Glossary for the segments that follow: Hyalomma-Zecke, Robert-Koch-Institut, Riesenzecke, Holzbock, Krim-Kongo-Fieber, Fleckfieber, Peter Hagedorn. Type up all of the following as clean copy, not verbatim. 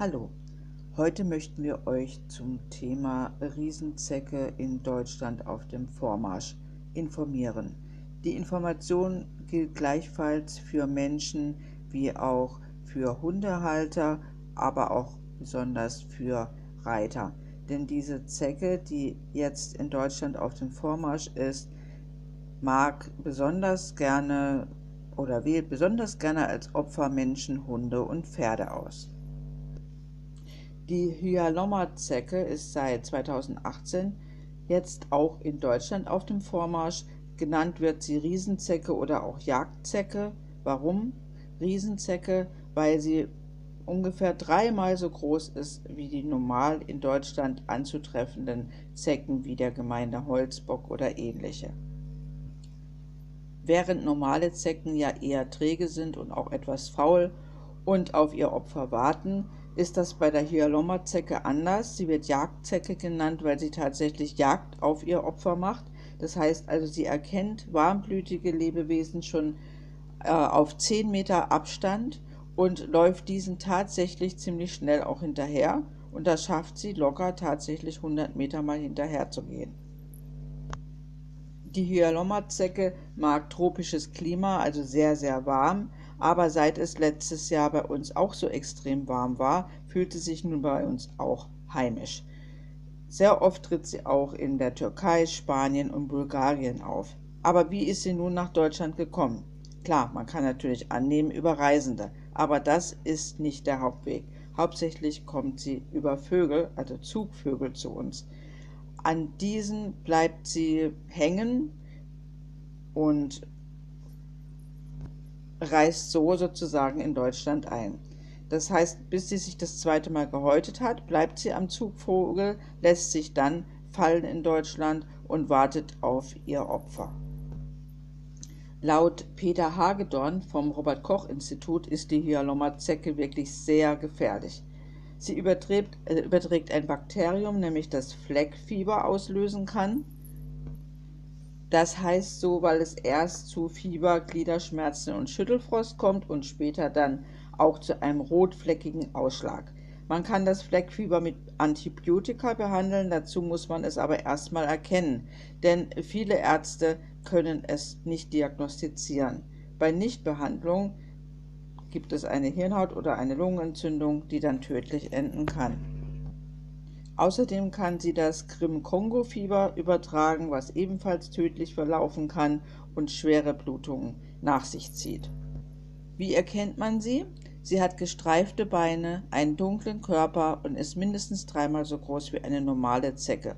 Hallo, heute möchten wir euch zum Thema Riesenzecke in Deutschland auf dem Vormarsch informieren. Die Information gilt gleichfalls für Menschen wie auch für Hundehalter, aber auch besonders für Reiter. Denn diese Zecke, die jetzt in Deutschland auf dem Vormarsch ist, mag besonders gerne oder wählt besonders gerne als Opfer Menschen, Hunde und Pferde aus. Die Hyalomma-Zecke ist seit 2018 jetzt auch in Deutschland auf dem Vormarsch. Genannt wird sie Riesenzecke oder auch Jagdzecke. Warum Riesenzecke? Weil sie ungefähr dreimal so groß ist wie die normal in Deutschland anzutreffenden Zecken wie der gemeine Holzbock oder ähnliche. Während normale Zecken ja eher träge sind und auch etwas faul und auf ihr Opfer warten, ist das bei der Hyalomma-Zecke anders. Sie wird Jagdzecke genannt, weil sie tatsächlich Jagd auf ihr Opfer macht. Das heißt also, sie erkennt warmblütige Lebewesen schon auf 10 Meter Abstand und läuft diesen tatsächlich ziemlich schnell auch hinterher. Und das schafft sie locker tatsächlich 100 Meter mal hinterher zu gehen. Die Hyalomma-Zecke mag tropisches Klima, also sehr, sehr warm. Aber seit es letztes Jahr bei uns auch so extrem warm war, fühlt sie sich nun bei uns auch heimisch. Sehr oft tritt sie auch in der Türkei, Spanien und Bulgarien auf. Aber wie ist sie nun nach Deutschland gekommen? Klar, man kann natürlich annehmen über Reisende, aber das ist nicht der Hauptweg. Hauptsächlich kommt sie über Vögel, also Zugvögel, zu uns. An diesen bleibt sie hängen und reist so sozusagen in Deutschland ein. Das heißt, bis sie sich das zweite Mal gehäutet hat, bleibt sie am Zugvogel, lässt sich dann fallen in Deutschland und wartet auf ihr Opfer. Laut Peter Hagedorn vom Robert-Koch-Institut ist die Hyalomma-Zecke wirklich sehr gefährlich. Sie überträgt ein Bakterium, nämlich das Fleckfieber auslösen kann. Das heißt so, weil es erst zu Fieber, Gliederschmerzen und Schüttelfrost kommt und später dann auch zu einem rotfleckigen Ausschlag. Man kann das Fleckfieber mit Antibiotika behandeln, dazu muss man es aber erstmal erkennen, denn viele Ärzte können es nicht diagnostizieren. Bei Nichtbehandlung gibt es eine Hirnhaut- oder eine Lungenentzündung, die dann tödlich enden kann. Außerdem kann sie das Krim-Kongo-Fieber übertragen, was ebenfalls tödlich verlaufen kann und schwere Blutungen nach sich zieht. Wie erkennt man sie? Sie hat gestreifte Beine, einen dunklen Körper und ist mindestens dreimal so groß wie eine normale Zecke.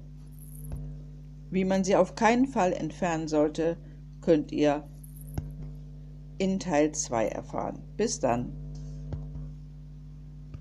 Wie man sie auf keinen Fall entfernen sollte, könnt ihr in Teil 2 erfahren. Bis dann!